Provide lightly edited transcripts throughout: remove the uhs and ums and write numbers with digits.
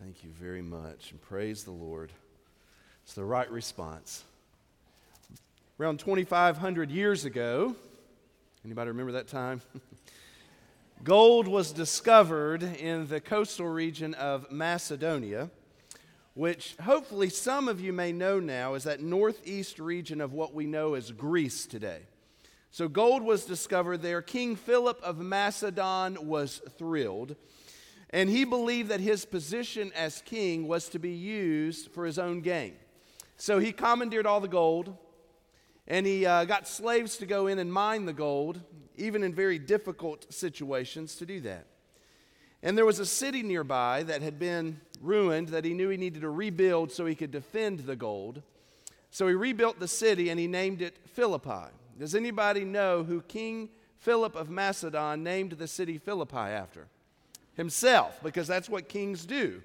Thank you very much, and praise the Lord. It's the right response. Around 2,500 years ago, anybody remember that time? Gold was discovered in the coastal region of Macedonia, which hopefully some of you may know now is that northeast region of what we know as Greece today. So gold was discovered there. King Philip of Macedon was thrilled, and he believed that his position as king was to be used for his own gain. So he commandeered all the gold, and he got slaves to go in and mine the gold, even in very difficult situations to do that. And there was a city nearby that had been ruined that he knew he needed to rebuild so he could defend the gold. So he rebuilt the city and he named it Philippi. Does anybody know who King Philip of Macedon named the city Philippi after? Himself, because that's what kings do.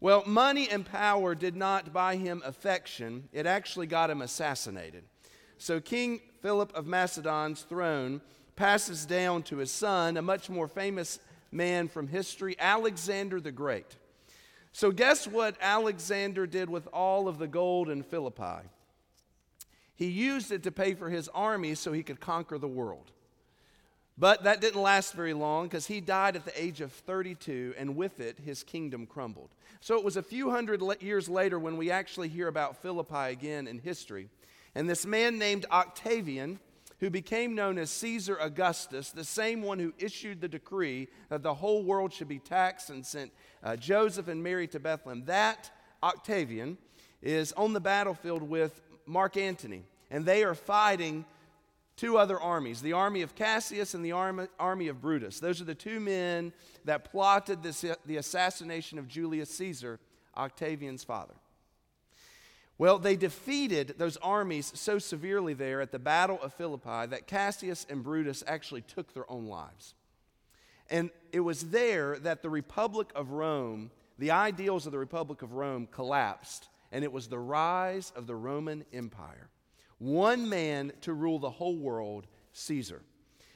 Well, money and power did not buy him affection. It actually got him assassinated. So King Philip of Macedon's throne passes down to his son, a much more famous man from history, Alexander the Great. So guess what Alexander did with all of the gold in Philippi? He used it to pay for his army so he could conquer the world. But that didn't last very long because he died at the age of 32, and with it, his kingdom crumbled. So it was a few hundred years later when we actually hear about Philippi again in history. And this man named Octavian, who became known as Caesar Augustus, the same one who issued the decree that the whole world should be taxed and sent Joseph and Mary to Bethlehem, that Octavian is on the battlefield with Mark Antony, and they are fighting two other armies, the army of Cassius and the army of Brutus. Those are the two men that plotted the assassination of Julius Caesar, Octavian's father. Well, they defeated those armies so severely there at the Battle of Philippi that Cassius and Brutus actually took their own lives. And it was there that the Republic of Rome, the ideals of the Republic of Rome, collapsed, and it was the rise of the Roman Empire. One man to rule the whole world, Caesar.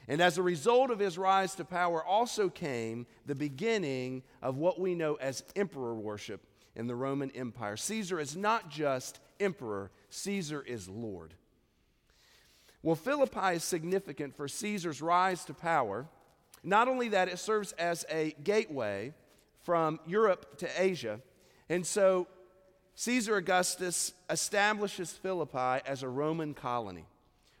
And as a result of his rise to power also came the beginning of what we know as emperor worship in the Roman Empire. Caesar is not just emperor, Caesar is Lord. Well, Philippi is significant for Caesar's rise to power. Not only that, it serves as a gateway from Europe to Asia. And so Caesar Augustus establishes Philippi as a Roman colony,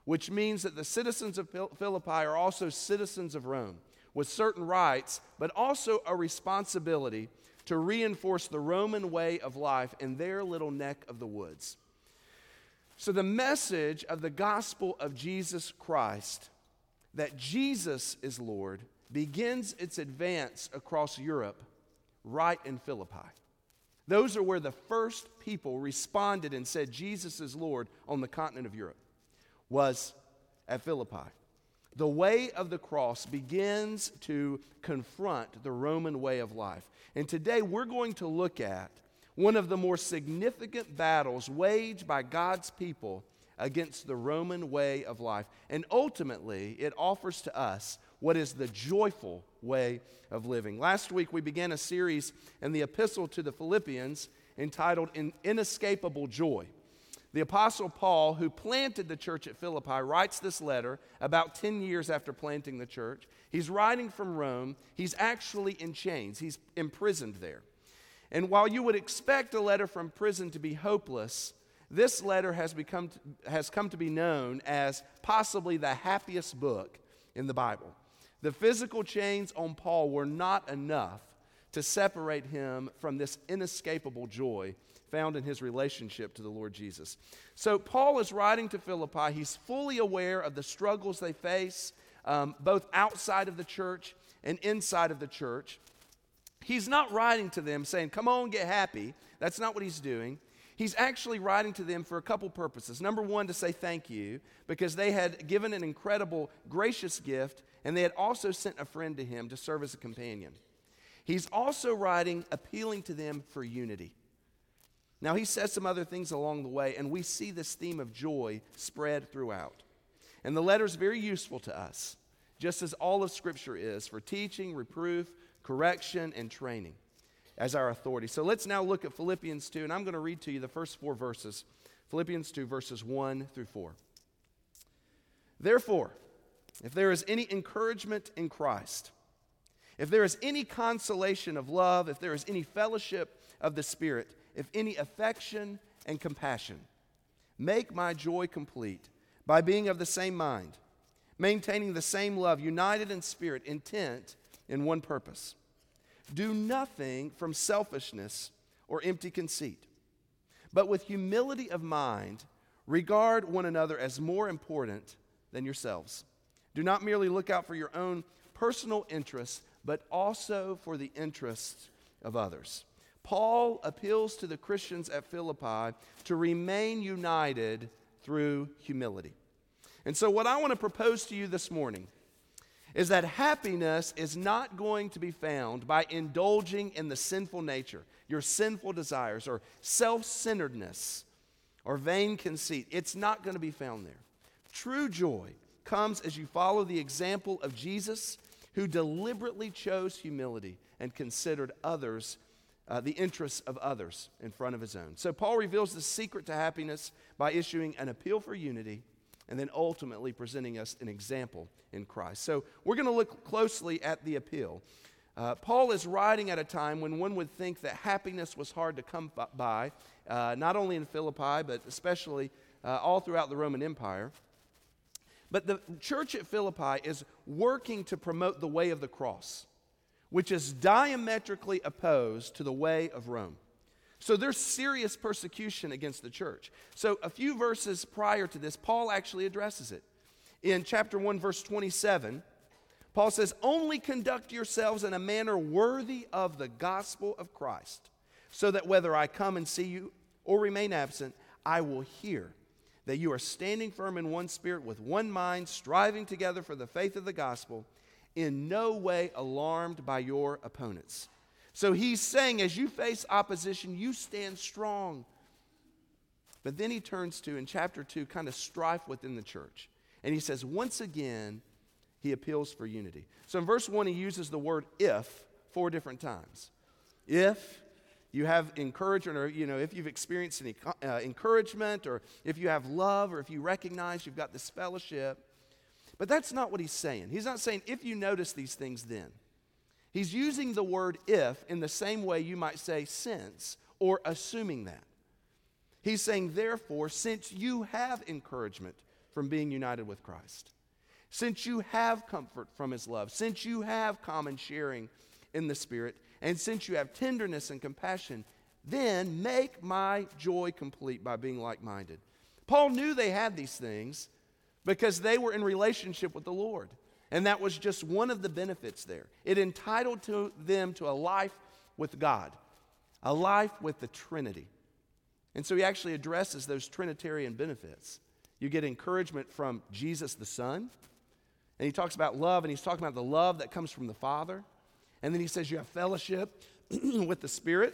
which means that the citizens of Philippi are also citizens of Rome with certain rights, but also a responsibility to reinforce the Roman way of life in their little neck of the woods. So the message of the gospel of Jesus Christ, that Jesus is Lord, begins its advance across Europe right in Philippi. Those are where the first people responded and said Jesus is Lord on the continent of Europe, was at Philippi. The way of the cross begins to confront the Roman way of life. And today we're going to look at one of the more significant battles waged by God's people against the Roman way of life. And ultimately, it offers to us what is the joyful way of living. Last week, we began a series in the epistle to the Philippians entitled Inescapable Joy. The Apostle Paul, who planted the church at Philippi, writes this letter about 10 years after planting the church. He's writing from Rome. He's actually in chains. He's imprisoned there. And while you would expect a letter from prison to be hopeless, this letter has come to be known as possibly the happiest book in the Bible. The physical chains on Paul were not enough to separate him from this inescapable joy found in his relationship to the Lord Jesus. So Paul is writing to Philippi. He's fully aware of the struggles they face, both outside of the church and inside of the church. He's not writing to them saying, come on, get happy. That's not what he's doing. He's actually writing to them for a couple purposes. Number one, to say thank you, because they had given an incredible, gracious gift, and they had also sent a friend to him to serve as a companion. He's also writing, appealing to them for unity. Now, he says some other things along the way, and we see this theme of joy spread throughout. And the letter's very useful to us, just as all of Scripture is, for teaching, reproof, correction, and training. as our authority. So let's now look at Philippians 2, and I'm going to read to you the first four verses. Philippians 2, verses 1 through 4. Therefore, if there is any encouragement in Christ, if there is any consolation of love, if there is any fellowship of the Spirit, if any affection and compassion, make my joy complete by being of the same mind, maintaining the same love, united in spirit, intent in one purpose. Do nothing from selfishness or empty conceit, but with humility of mind, regard one another as more important than yourselves. Do not merely look out for your own personal interests, but also for the interests of others. Paul appeals to the Christians at Philippi to remain united through humility. And so what I want to propose to you this morning is that happiness is not going to be found by indulging in the sinful nature, your sinful desires, or self-centeredness, or vain conceit. It's not going to be found there. True joy comes as you follow the example of Jesus, who deliberately chose humility and considered others, the interests of others in front of his own. So Paul reveals the secret to happiness by issuing an appeal for unity and then ultimately presenting us an example in Christ. So we're going to look closely at the appeal. Paul is writing at a time when one would think that happiness was hard to come by, not only in Philippi, but especially all throughout the Roman Empire. But the church at Philippi is working to promote the way of the cross, which is diametrically opposed to the way of Rome. So there's serious persecution against the church. So a few verses prior to this, Paul actually addresses it. In chapter 1, verse 27, Paul says, "Only conduct yourselves in a manner worthy of the gospel of Christ, so that whether I come and see you or remain absent, I will hear that you are standing firm in one spirit, with one mind, striving together for the faith of the gospel, in no way alarmed by your opponents." So he's saying, as you face opposition, you stand strong. But then he turns to, in chapter 2, kind of strife within the church. And he says, once again, he appeals for unity. So in verse 1, he uses the word if 4 different times. If you have encouragement, or, if you've experienced any encouragement, or if you have love, or if you recognize you've got this fellowship. But that's not what he's saying. He's not saying, if you notice these things, then. He's using the word if in the same way you might say since, or assuming that. He's saying, therefore, since you have encouragement from being united with Christ, since you have comfort from his love, since you have common sharing in the Spirit, and since you have tenderness and compassion, then make my joy complete by being like-minded. Paul knew they had these things because they were in relationship with the Lord. And that was just one of the benefits there. It entitled them to a life with God, a life with the Trinity. And so he actually addresses those Trinitarian benefits. You get encouragement from Jesus the Son. And he talks about love, and he's talking about the love that comes from the Father. And then he says you have fellowship with the Spirit.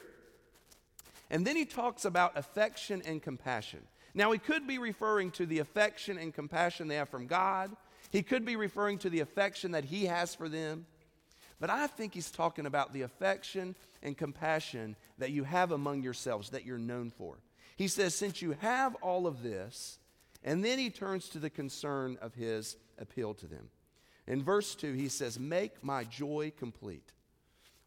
And then he talks about affection and compassion. Now, he could be referring to the affection and compassion they have from God. He could be referring to the affection that he has for them. But I think he's talking about the affection and compassion that you have among yourselves, that you're known for. He says, since you have all of this, and then he turns to the concern of his appeal to them. In verse 2, he says, make my joy complete.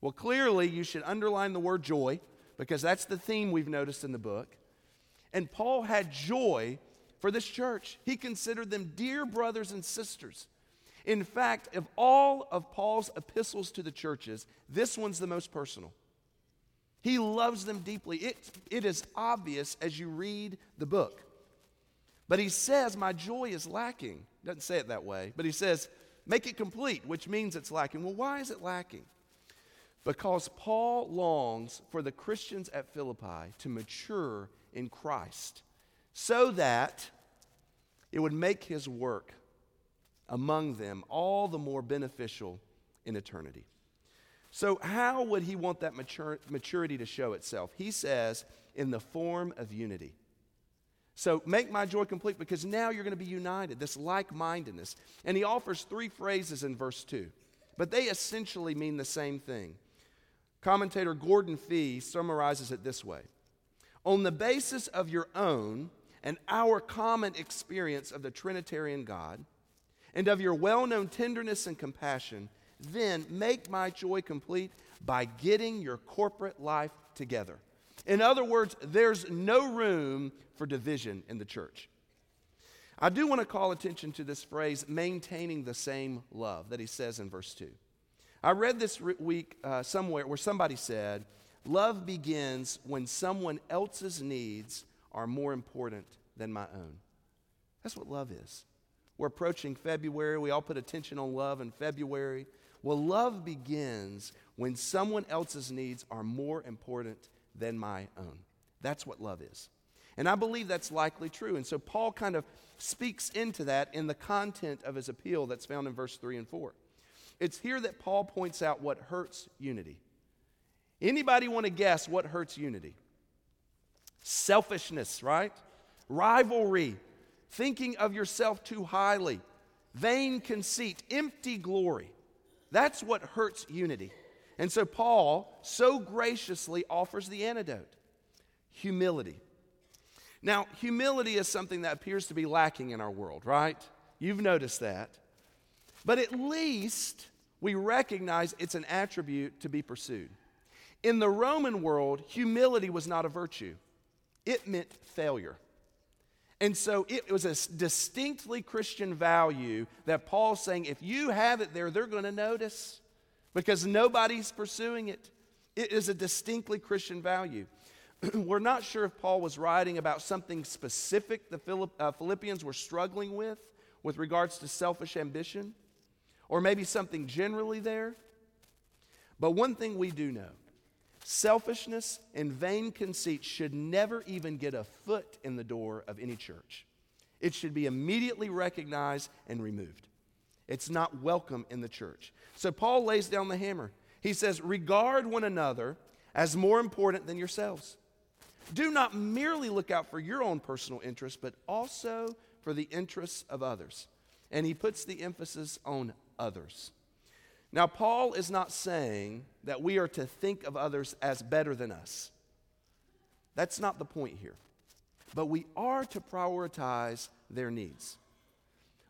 Well, clearly, you should underline the word joy, because that's the theme we've noticed in the book. And Paul had joy for this church. He considered them dear brothers and sisters. In fact, of all of Paul's epistles to the churches, this one's the most personal. He loves them deeply. It is obvious as you read the book. But he says, my joy is lacking. Doesn't say it that way, but he says, make it complete, which means it's lacking. Well, why is it lacking? Because Paul longs for the Christians at Philippi to mature in Christ, so that it would make his work among them all the more beneficial in eternity. So how would he want that maturity to show itself? He says, in the form of unity. So make my joy complete, because now you're going to be united, this like-mindedness. And he offers 3 phrases in verse 2, but they essentially mean the same thing. Commentator Gordon Fee summarizes it this way: on the basis of your own and our common experience of the Trinitarian God and of your well-known tenderness and compassion, then make my joy complete by getting your corporate life together. In other words, there's no room for division in the church. I do want to call attention to this phrase, maintaining the same love, that he says in verse 2. I read this week somewhere where somebody said, love begins when someone else's needs are more important than my own. That's what love is. We're approaching February. We all put attention on love in February. Well, love begins when someone else's needs are more important than my own. That's what love is. And I believe that's likely true. And so Paul kind of speaks into that in the content of his appeal that's found in verse 3 and 4. It's here that Paul points out what hurts unity. Anybody want to guess what hurts unity? Selfishness, right? Rivalry, thinking of yourself too highly, vain conceit, empty glory. That's what hurts unity. And so Paul so graciously offers the antidote, humility. Now, humility is something that appears to be lacking in our world, right? You've noticed that. But at least we recognize it's an attribute to be pursued. In the Roman world, humility was not a virtue. It meant failure. And so it was a distinctly Christian value that Paul's saying, if you have it there, they're going to notice because nobody's pursuing it. It is a distinctly Christian value. We're not sure if Paul was writing about something specific the Philippians were struggling with regards to selfish ambition, or maybe something generally there. But one thing we do know, selfishness and vain conceit should never even get a foot in the door of any church. It should be immediately recognized and removed. It's not welcome in the church. So Paul lays down the hammer. He says, regard one another as more important than yourselves. Do not merely look out for your own personal interests, but also for the interests of others. And he puts the emphasis on others. Now, Paul is not saying that we are to think of others as better than us. That's not the point here. But we are to prioritize their needs.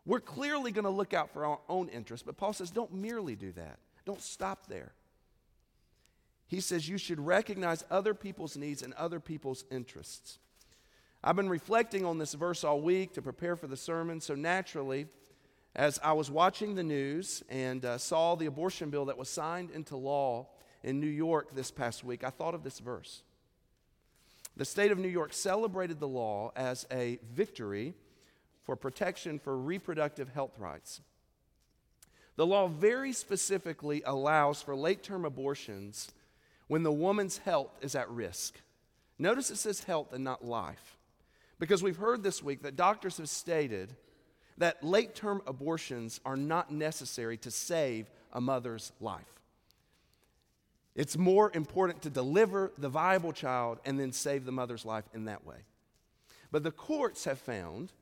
We're clearly going to look out for our own interests, but Paul says don't merely do that. Don't stop there. He says you should recognize other people's needs and other people's interests. I've been reflecting on this verse all week to prepare for the sermon, so naturally, as I was watching the news and saw the abortion bill that was signed into law in New York this past week, I thought of this verse. The state of New York celebrated the law as a victory for protection for reproductive health rights. The law very specifically allows for late-term abortions when the woman's health is at risk. Notice it says health and not life, because we've heard this week that doctors have stated that late-term abortions are not necessary to save a mother's life. It's more important to deliver the viable child and then save the mother's life in that way. But the courts have found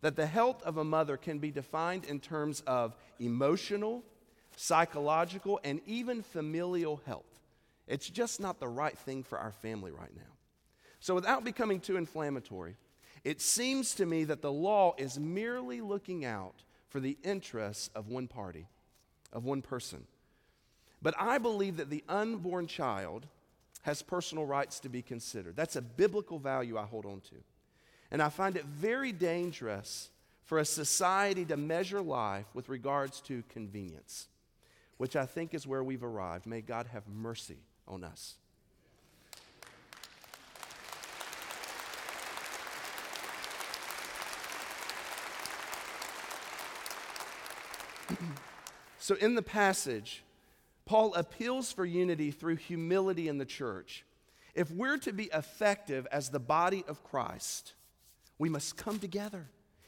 that the health of a mother can be defined in terms of emotional, psychological, and even familial health. It's just not the right thing for our family right now. So without becoming too inflammatory, it seems to me that the law is merely looking out for the interests of one party, of one person. But I believe that the unborn child has personal rights to be considered. That's a biblical value I hold on to. And I find it very dangerous for a society to measure life with regards to convenience, which I think is where we've arrived. May God have mercy on us. So in the passage, Paul appeals for unity through humility in the church. If we're to be effective as the body of Christ, we must come together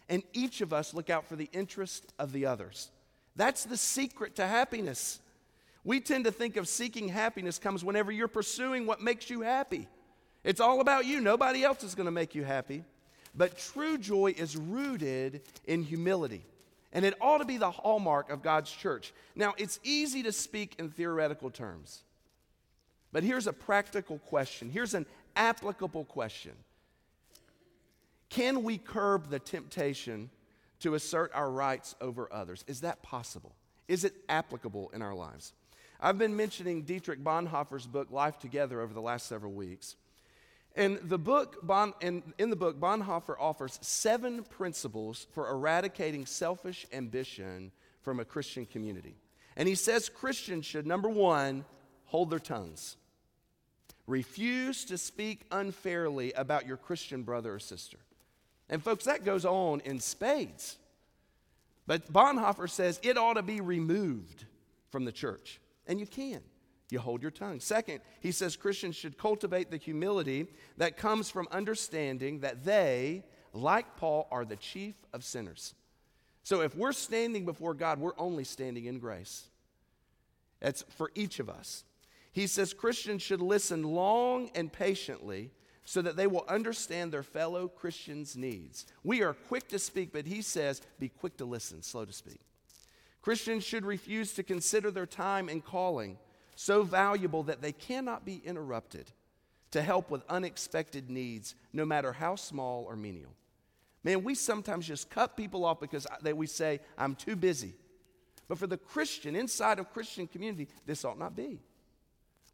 and each of us look out for the interest of the others. That's the secret to happiness. We tend to think of seeking happiness comes whenever you're pursuing what makes you happy. It's all about you. Nobody else is going to make you happy. But true joy is rooted in humility. And it ought to be the hallmark of God's church. Now, it's easy to speak in theoretical terms. But here's a practical question. Here's an applicable question. Can we curb the temptation to assert our rights over others? Is that possible? Is it applicable in our lives? I've been mentioning Dietrich Bonhoeffer's book, Life Together, over the last several weeks. And in the book, Bonhoeffer offers 7 principles for eradicating selfish ambition from a Christian community. And he says Christians should, number 1, hold their tongues. Refuse to speak unfairly about your Christian brother or sister. And folks, that goes on in spades. But Bonhoeffer says it ought to be removed from the church. And you can. You hold your tongue. Second, he says Christians should cultivate the humility that comes from understanding that they, like Paul, are the chief of sinners. So if we're standing before God, we're only standing in grace. That's for each of us. He says Christians should listen long and patiently so that they will understand their fellow Christians' needs. We are quick to speak, but he says, be quick to listen, slow to speak. Christians should refuse to consider their time and calling so valuable that they cannot be interrupted to help with unexpected needs, no matter how small or menial. Man, we sometimes just cut people off because we say, I'm too busy. But for the Christian, inside of Christian community, this ought not be.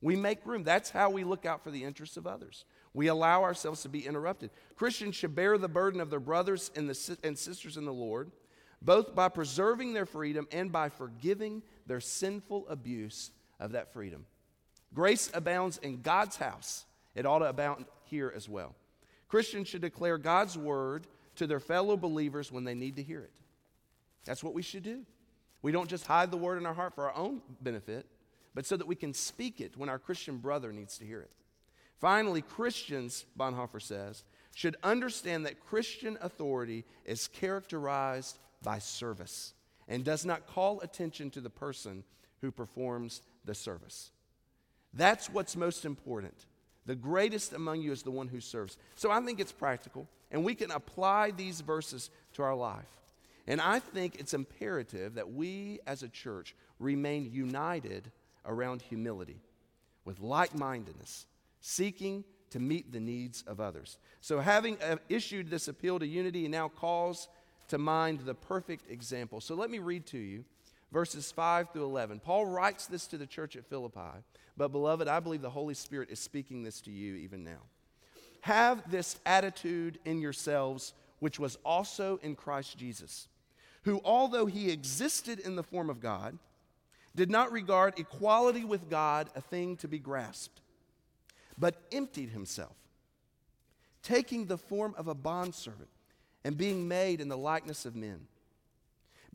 We make room. That's how we look out for the interests of others. We allow ourselves to be interrupted. Christians should bear the burden of their brothers and sisters in the Lord, both by preserving their freedom and by forgiving their sinful abuse of that freedom. Grace abounds in God's house. It ought to abound here as well. Christians should declare God's word to their fellow believers when they need to hear it. That's what we should do. We don't just hide the word in our heart for our own benefit, but so that we can speak it when our Christian brother needs to hear it. Finally, Christians, Bonhoeffer says, should understand that Christian authority is characterized by service and does not call attention to the person who performs the service. That's what's most important. The greatest among you is the one who serves. So I think it's practical, and we can apply these verses to our life. And I think it's imperative that we as a church remain united around humility, with like-mindedness, seeking to meet the needs of others. So having issued this appeal to unity, he now calls to mind the perfect example. So let me read to you verses 5 through 11. Paul writes this to the church at Philippi, but beloved, I believe the Holy Spirit is speaking this to you even now. Have this attitude in yourselves, which was also in Christ Jesus, who, although he existed in the form of God, did not regard equality with God a thing to be grasped, but emptied himself, taking the form of a bondservant and being made in the likeness of men.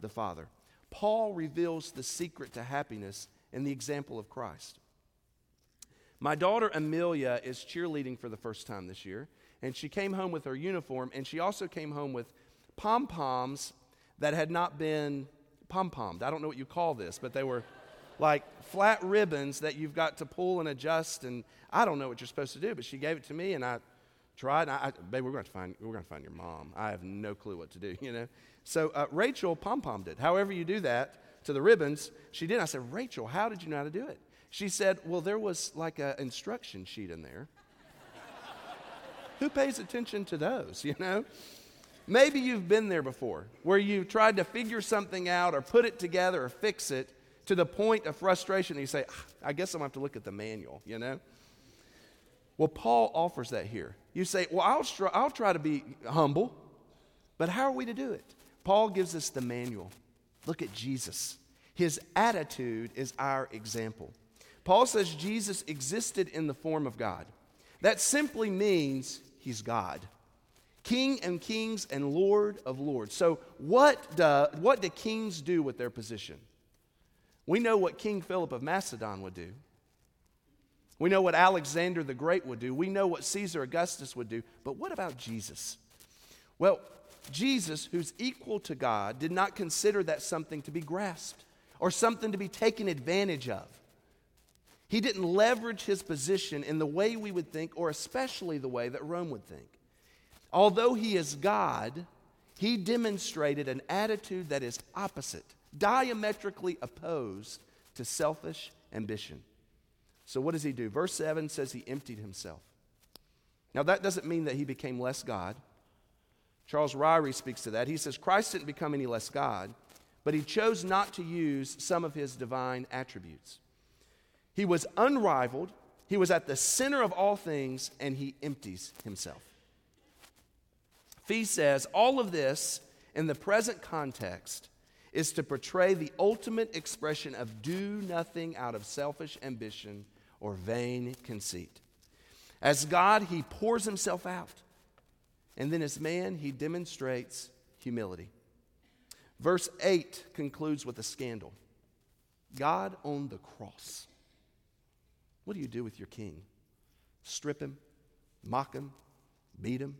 the Father. Paul reveals the secret to happiness in the example of Christ. My daughter Amelia is cheerleading for the first time this year, and she came home with her uniform, and she also came home with pom-poms that had not been pom-pommed. I don't know what you call this, but they were like flat ribbons that you've got to pull and adjust, and I don't know what you're supposed to do, but she gave it to me, and I tried. Babe, we're going to find your mom. I have no clue what to do, you know. So Rachel pom-pommed it. However you do that to the ribbons, she did. I said, Rachel, how did you know how to do it? She said, well, there was like an instruction sheet in there. Who pays attention to those, you know? Maybe you've been there before, where you've tried to figure something out or put it together or fix it to the point of frustration. And you say, I guess I'm going to have to look at the manual, you know? Well, Paul offers that here. You say, well, I'll try to be humble, but how are we to do it? Paul gives us the manual. Look at Jesus. His attitude is our example. Paul says Jesus existed in the form of God. That simply means he's God, King of kings and Lord of lords. So what do kings do with their position? We know what King Philip of Macedon would do. We know what Alexander the Great would do. We know what Caesar Augustus would do. But what about Jesus? Well, Jesus, who's equal to God, did not consider that something to be grasped or something to be taken advantage of. He didn't leverage his position in the way we would think, or especially the way that Rome would think. Although he is God, he demonstrated an attitude that is opposite, diametrically opposed to selfish ambition. So what does he do? Verse 7 says he emptied himself. Now that doesn't mean that he became less God. Charles Ryrie speaks to that. He says Christ didn't become any less God, but he chose not to use some of his divine attributes. He was unrivaled, he was at the center of all things, and he empties himself. Fee says all of this in the present context is to portray the ultimate expression of do nothing out of selfish ambition or vain conceit. As God, he pours himself out, and then as man, he demonstrates humility. Verse 8 concludes with a scandal. God on the cross. What do you do with your king? Strip him, mock him, beat him,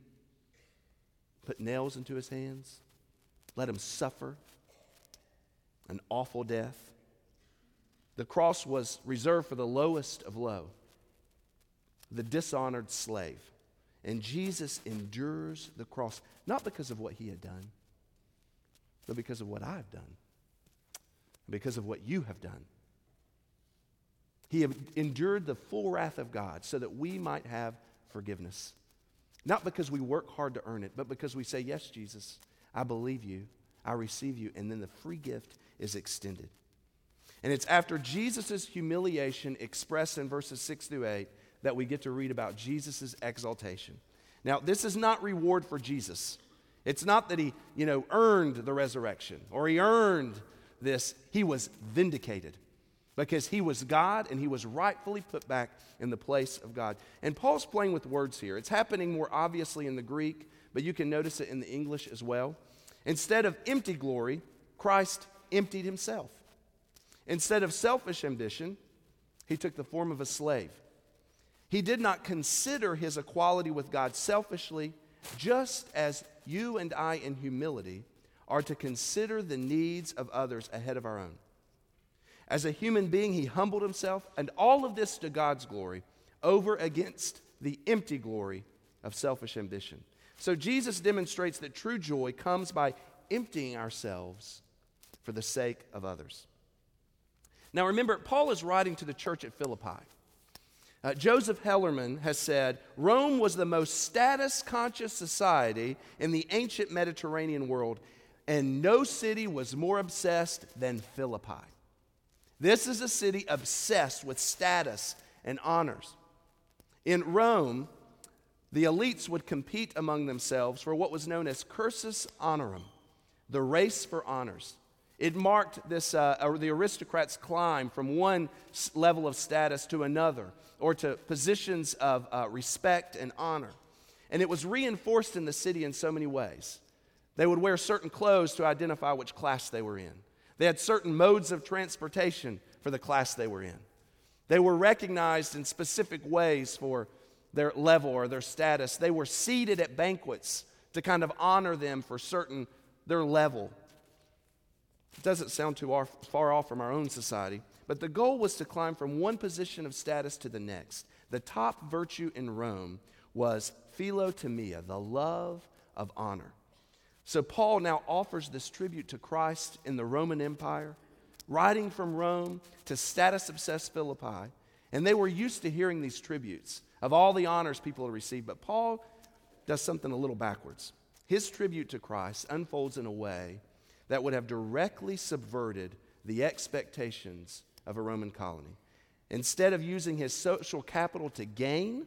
put nails into his hands, let him suffer an awful death. The cross was reserved for the lowest of low, the dishonored slave. And Jesus endures the cross, not because of what he had done, but because of what I've done, because of what you have done. He endured the full wrath of God so that we might have forgiveness. Not because we work hard to earn it, but because we say, yes, Jesus, I believe you, I receive you, and then the free gift is extended. And it's after Jesus' humiliation expressed in verses 6-8 that we get to read about Jesus' exaltation. Now, this is not reward for Jesus. It's not that he, earned the resurrection or he earned this. He was vindicated because he was God and he was rightfully put back in the place of God. And Paul's playing with words here. It's happening more obviously in the Greek, but you can notice it in the English as well. Instead of empty glory, Christ emptied himself. Instead of selfish ambition, he took the form of a slave. He did not consider his equality with God selfishly, just as you and I in humility are to consider the needs of others ahead of our own. As a human being, he humbled himself, and all of this to God's glory, over against the empty glory of selfish ambition. So Jesus demonstrates that true joy comes by emptying ourselves for the sake of others. Now remember, Paul is writing to the church at Philippi. Joseph Hellerman has said, Rome was the most status-conscious society in the ancient Mediterranean world, and no city was more obsessed than Philippi. This is a city obsessed with status and honors. In Rome, the elites would compete among themselves for what was known as cursus honorum, the race for honors. It marked this the aristocrats' climb from one level of status to another, or to positions of respect and honor. And it was reinforced in the city in so many ways. They would wear certain clothes to identify which class they were in. They had certain modes of transportation for the class they were in. They were recognized in specific ways for their level or their status. They were seated at banquets to kind of honor them for their level. It doesn't sound too far off from our own society, but the goal was to climb from one position of status to the next. The top virtue in Rome was philotimia, the love of honor. So Paul now offers this tribute to Christ in the Roman Empire, writing from Rome to status-obsessed Philippi, and they were used to hearing these tributes of all the honors people had received, but Paul does something a little backwards. His tribute to Christ unfolds in a way that would have directly subverted the expectations of a Roman colony. Instead of using his social capital to gain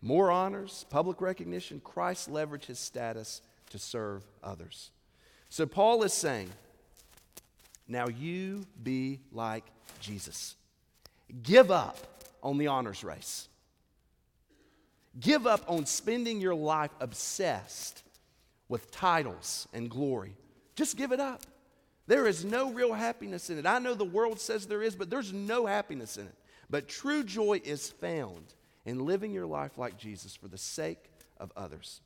more honors, public recognition, Christ leveraged his status to serve others. So Paul is saying, now you be like Jesus. Give up on the honors race. Give up on spending your life obsessed with titles and glory. Just give it up. There is no real happiness in it. I know the world says there is, but there's no happiness in it. But true joy is found in living your life like Jesus for the sake of others.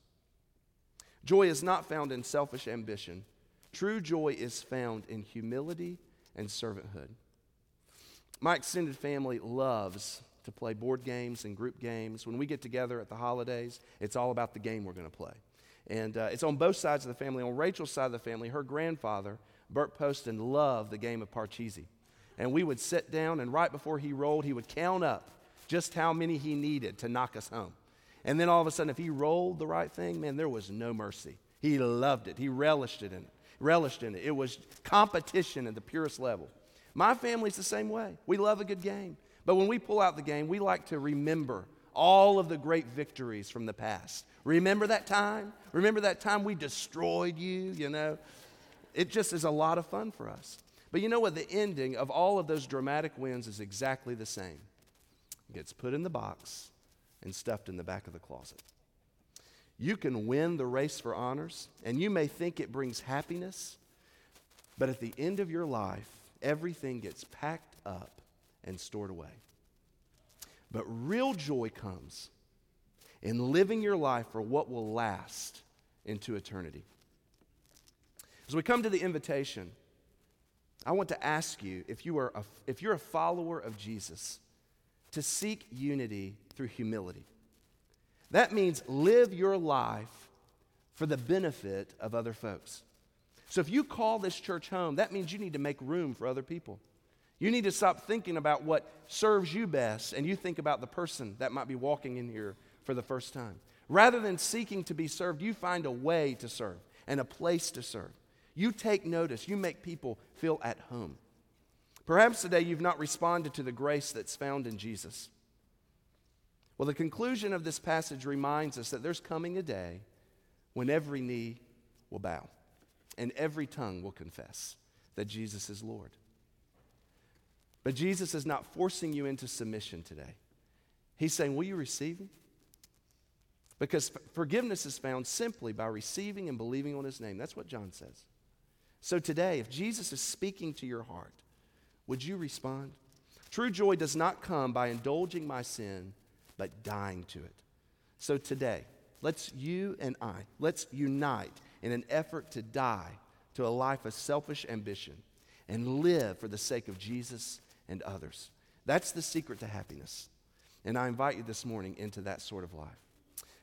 Joy is not found in selfish ambition. True joy is found in humility and servanthood. My extended family loves to play board games and group games. When we get together at the holidays, it's all about the game we're going to play. And it's on both sides of the family. On Rachel's side of the family, her grandfather, Burt Poston, loved the game of Parcheesi. And we would sit down, and right before he rolled, he would count up just how many he needed to knock us home. And then all of a sudden, if he rolled the right thing, man, there was no mercy. He loved it. He relished in it. It was competition at the purest level. My family's the same way. We love a good game. But when we pull out the game, we like to remember all of the great victories from the past. Remember that time? Remember that time we destroyed you, you know? It just is a lot of fun for us. But you know what? The ending of all of those dramatic wins is exactly the same. It gets put in the box and stuffed in the back of the closet. You can win the race for honors, and you may think it brings happiness, but at the end of your life, everything gets packed up and stored away. But real joy comes in living your life for what will last into eternity. As we come to the invitation, I want to ask you, if you're a follower of Jesus, to seek unity through humility. That means live your life for the benefit of other folks. So if you call this church home, that means you need to make room for other people. You need to stop thinking about what serves you best, and you think about the person that might be walking in here for the first time. Rather than seeking to be served, you find a way to serve and a place to serve. You take notice. You make people feel at home. Perhaps today you've not responded to the grace that's found in Jesus. Well, the conclusion of this passage reminds us that there's coming a day when every knee will bow and every tongue will confess that Jesus is Lord. But Jesus is not forcing you into submission today. He's saying, will you receive him? Because forgiveness is found simply by receiving and believing on his name. That's what John says. So today, if Jesus is speaking to your heart, would you respond? True joy does not come by indulging my sin, but dying to it. So today, let's unite in an effort to die to a life of selfish ambition and live for the sake of Jesus and others. That's the secret to happiness. And I invite you this morning into that sort of life.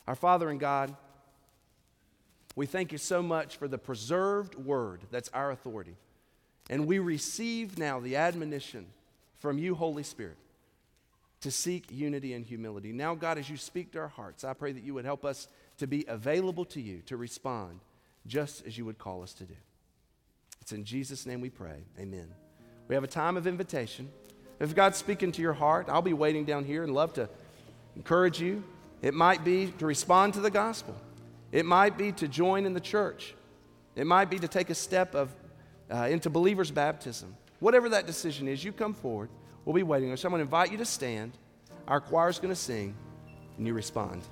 Our Father in God, we thank you so much for the preserved word that's our authority. And we receive now the admonition from you, Holy Spirit, to seek unity and humility. Now, God, as you speak to our hearts, I pray that you would help us to be available to you, to respond just as you would call us to do. It's in Jesus' name we pray. Amen. We have a time of invitation. If God's speaking to your heart, I'll be waiting down here and love to encourage you. It might be to respond to the gospel. It might be to join in the church. It might be to take a step of into believer's baptism. Whatever that decision is, you come forward. We'll be waiting. So I'm going to invite you to stand. Our choir's going to sing, and you respond.